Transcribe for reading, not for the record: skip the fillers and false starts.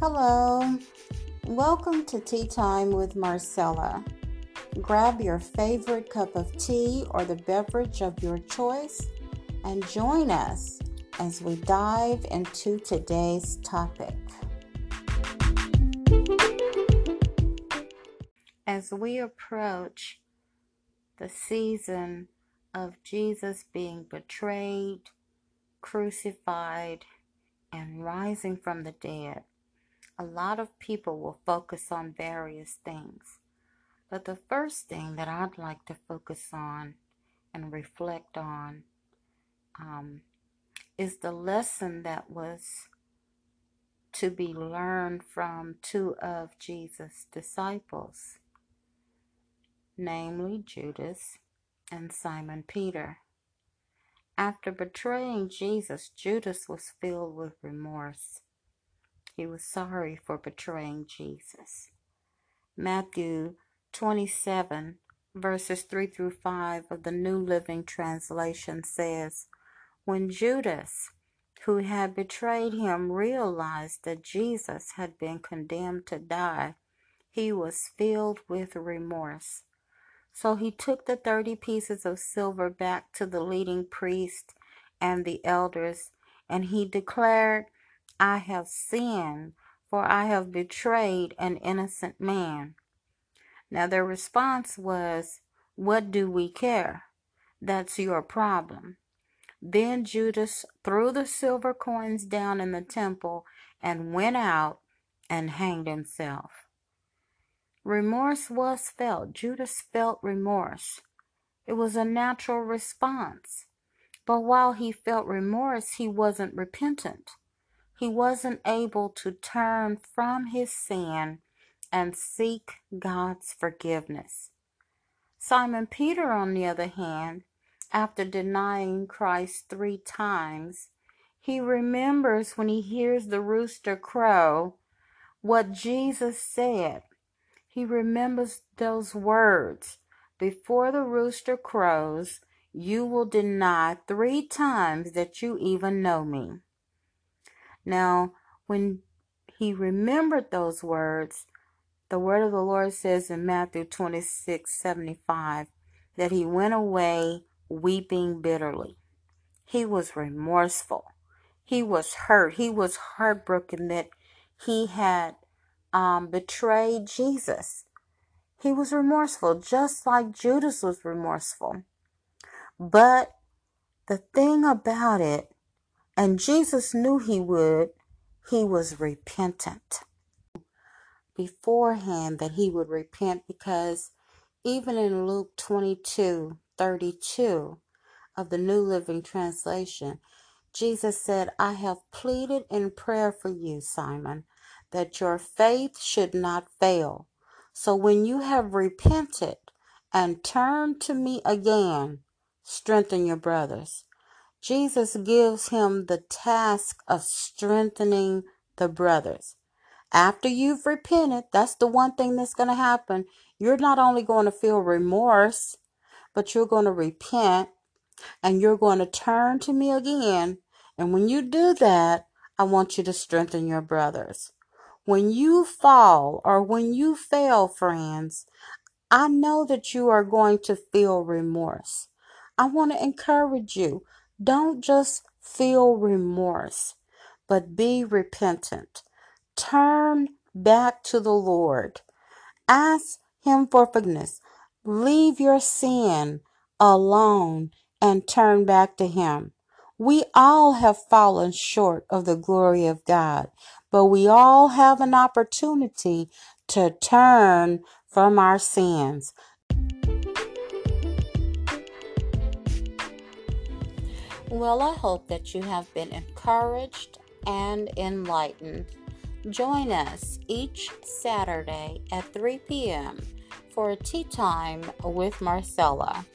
Hello, welcome to Tea Time with Marcella. Grab your favorite cup of tea or the beverage of your choice and join us as we dive into today's topic. As we approach the season of Jesus being betrayed, crucified, and rising from the dead, a lot of people will focus on various things. But the first thing that I'd like to focus on and reflect on is the lesson that was to be learned from two of Jesus' disciples, namely Judas and Simon Peter. After betraying Jesus, Judas was filled with remorse. He was sorry for betraying Jesus. Matthew 27 verses 3 through 5 of the New Living Translation says, "When Judas, who had betrayed him, realized that Jesus had been condemned to die, he was filled with remorse. So he took the 30 pieces of silver back to the leading priest and the elders, and he declared, 'I have sinned, for I have betrayed an innocent man.' Now their response was, 'What do we care? That's your problem.' Then Judas threw the silver coins down in the temple and went out and hanged himself." Remorse was felt. Judas felt remorse. It was a natural response. But while he felt remorse, he wasn't repentant. He wasn't able to turn from his sin and seek God's forgiveness. Simon Peter, on the other hand, after denying Christ 3 times, he remembers when he hears the rooster crow what Jesus said. He remembers those words, "Before the rooster crows, you will deny 3 times that you even know me." Now, when he remembered those words, the word of the Lord says in Matthew 26:75 that he went away weeping bitterly. He was remorseful. He was hurt. He was heartbroken that he had betrayed Jesus. He was remorseful, just like Judas was remorseful. But the thing about it, and Jesus knew he would, he was repentant beforehand, that he would repent, because even in Luke 22:32 of the New Living Translation, Jesus said, "I have pleaded in prayer for you, Simon, that your faith should not fail. So when you have repented and turned to me again, strengthen your brothers." Jesus gives him the task of strengthening the brothers. After you've repented, that's the one thing that's going to happen. You're not only going to feel remorse, but you're going to repent and you're going to turn to me again. And when you do that, I want you to strengthen your brothers. When you fall or when you fail, friends, I know that you are going to feel remorse. I want to encourage you. Don't just feel remorse, but be repentant. Turn back to the Lord. Ask him for forgiveness. Leave your sin alone and turn back to him. We all have fallen short of the glory of God, but we all have an opportunity to turn from our sins. Well, I hope that you have been encouraged and enlightened. Join us each Saturday at 3 p.m. for Tea Time with Marcella.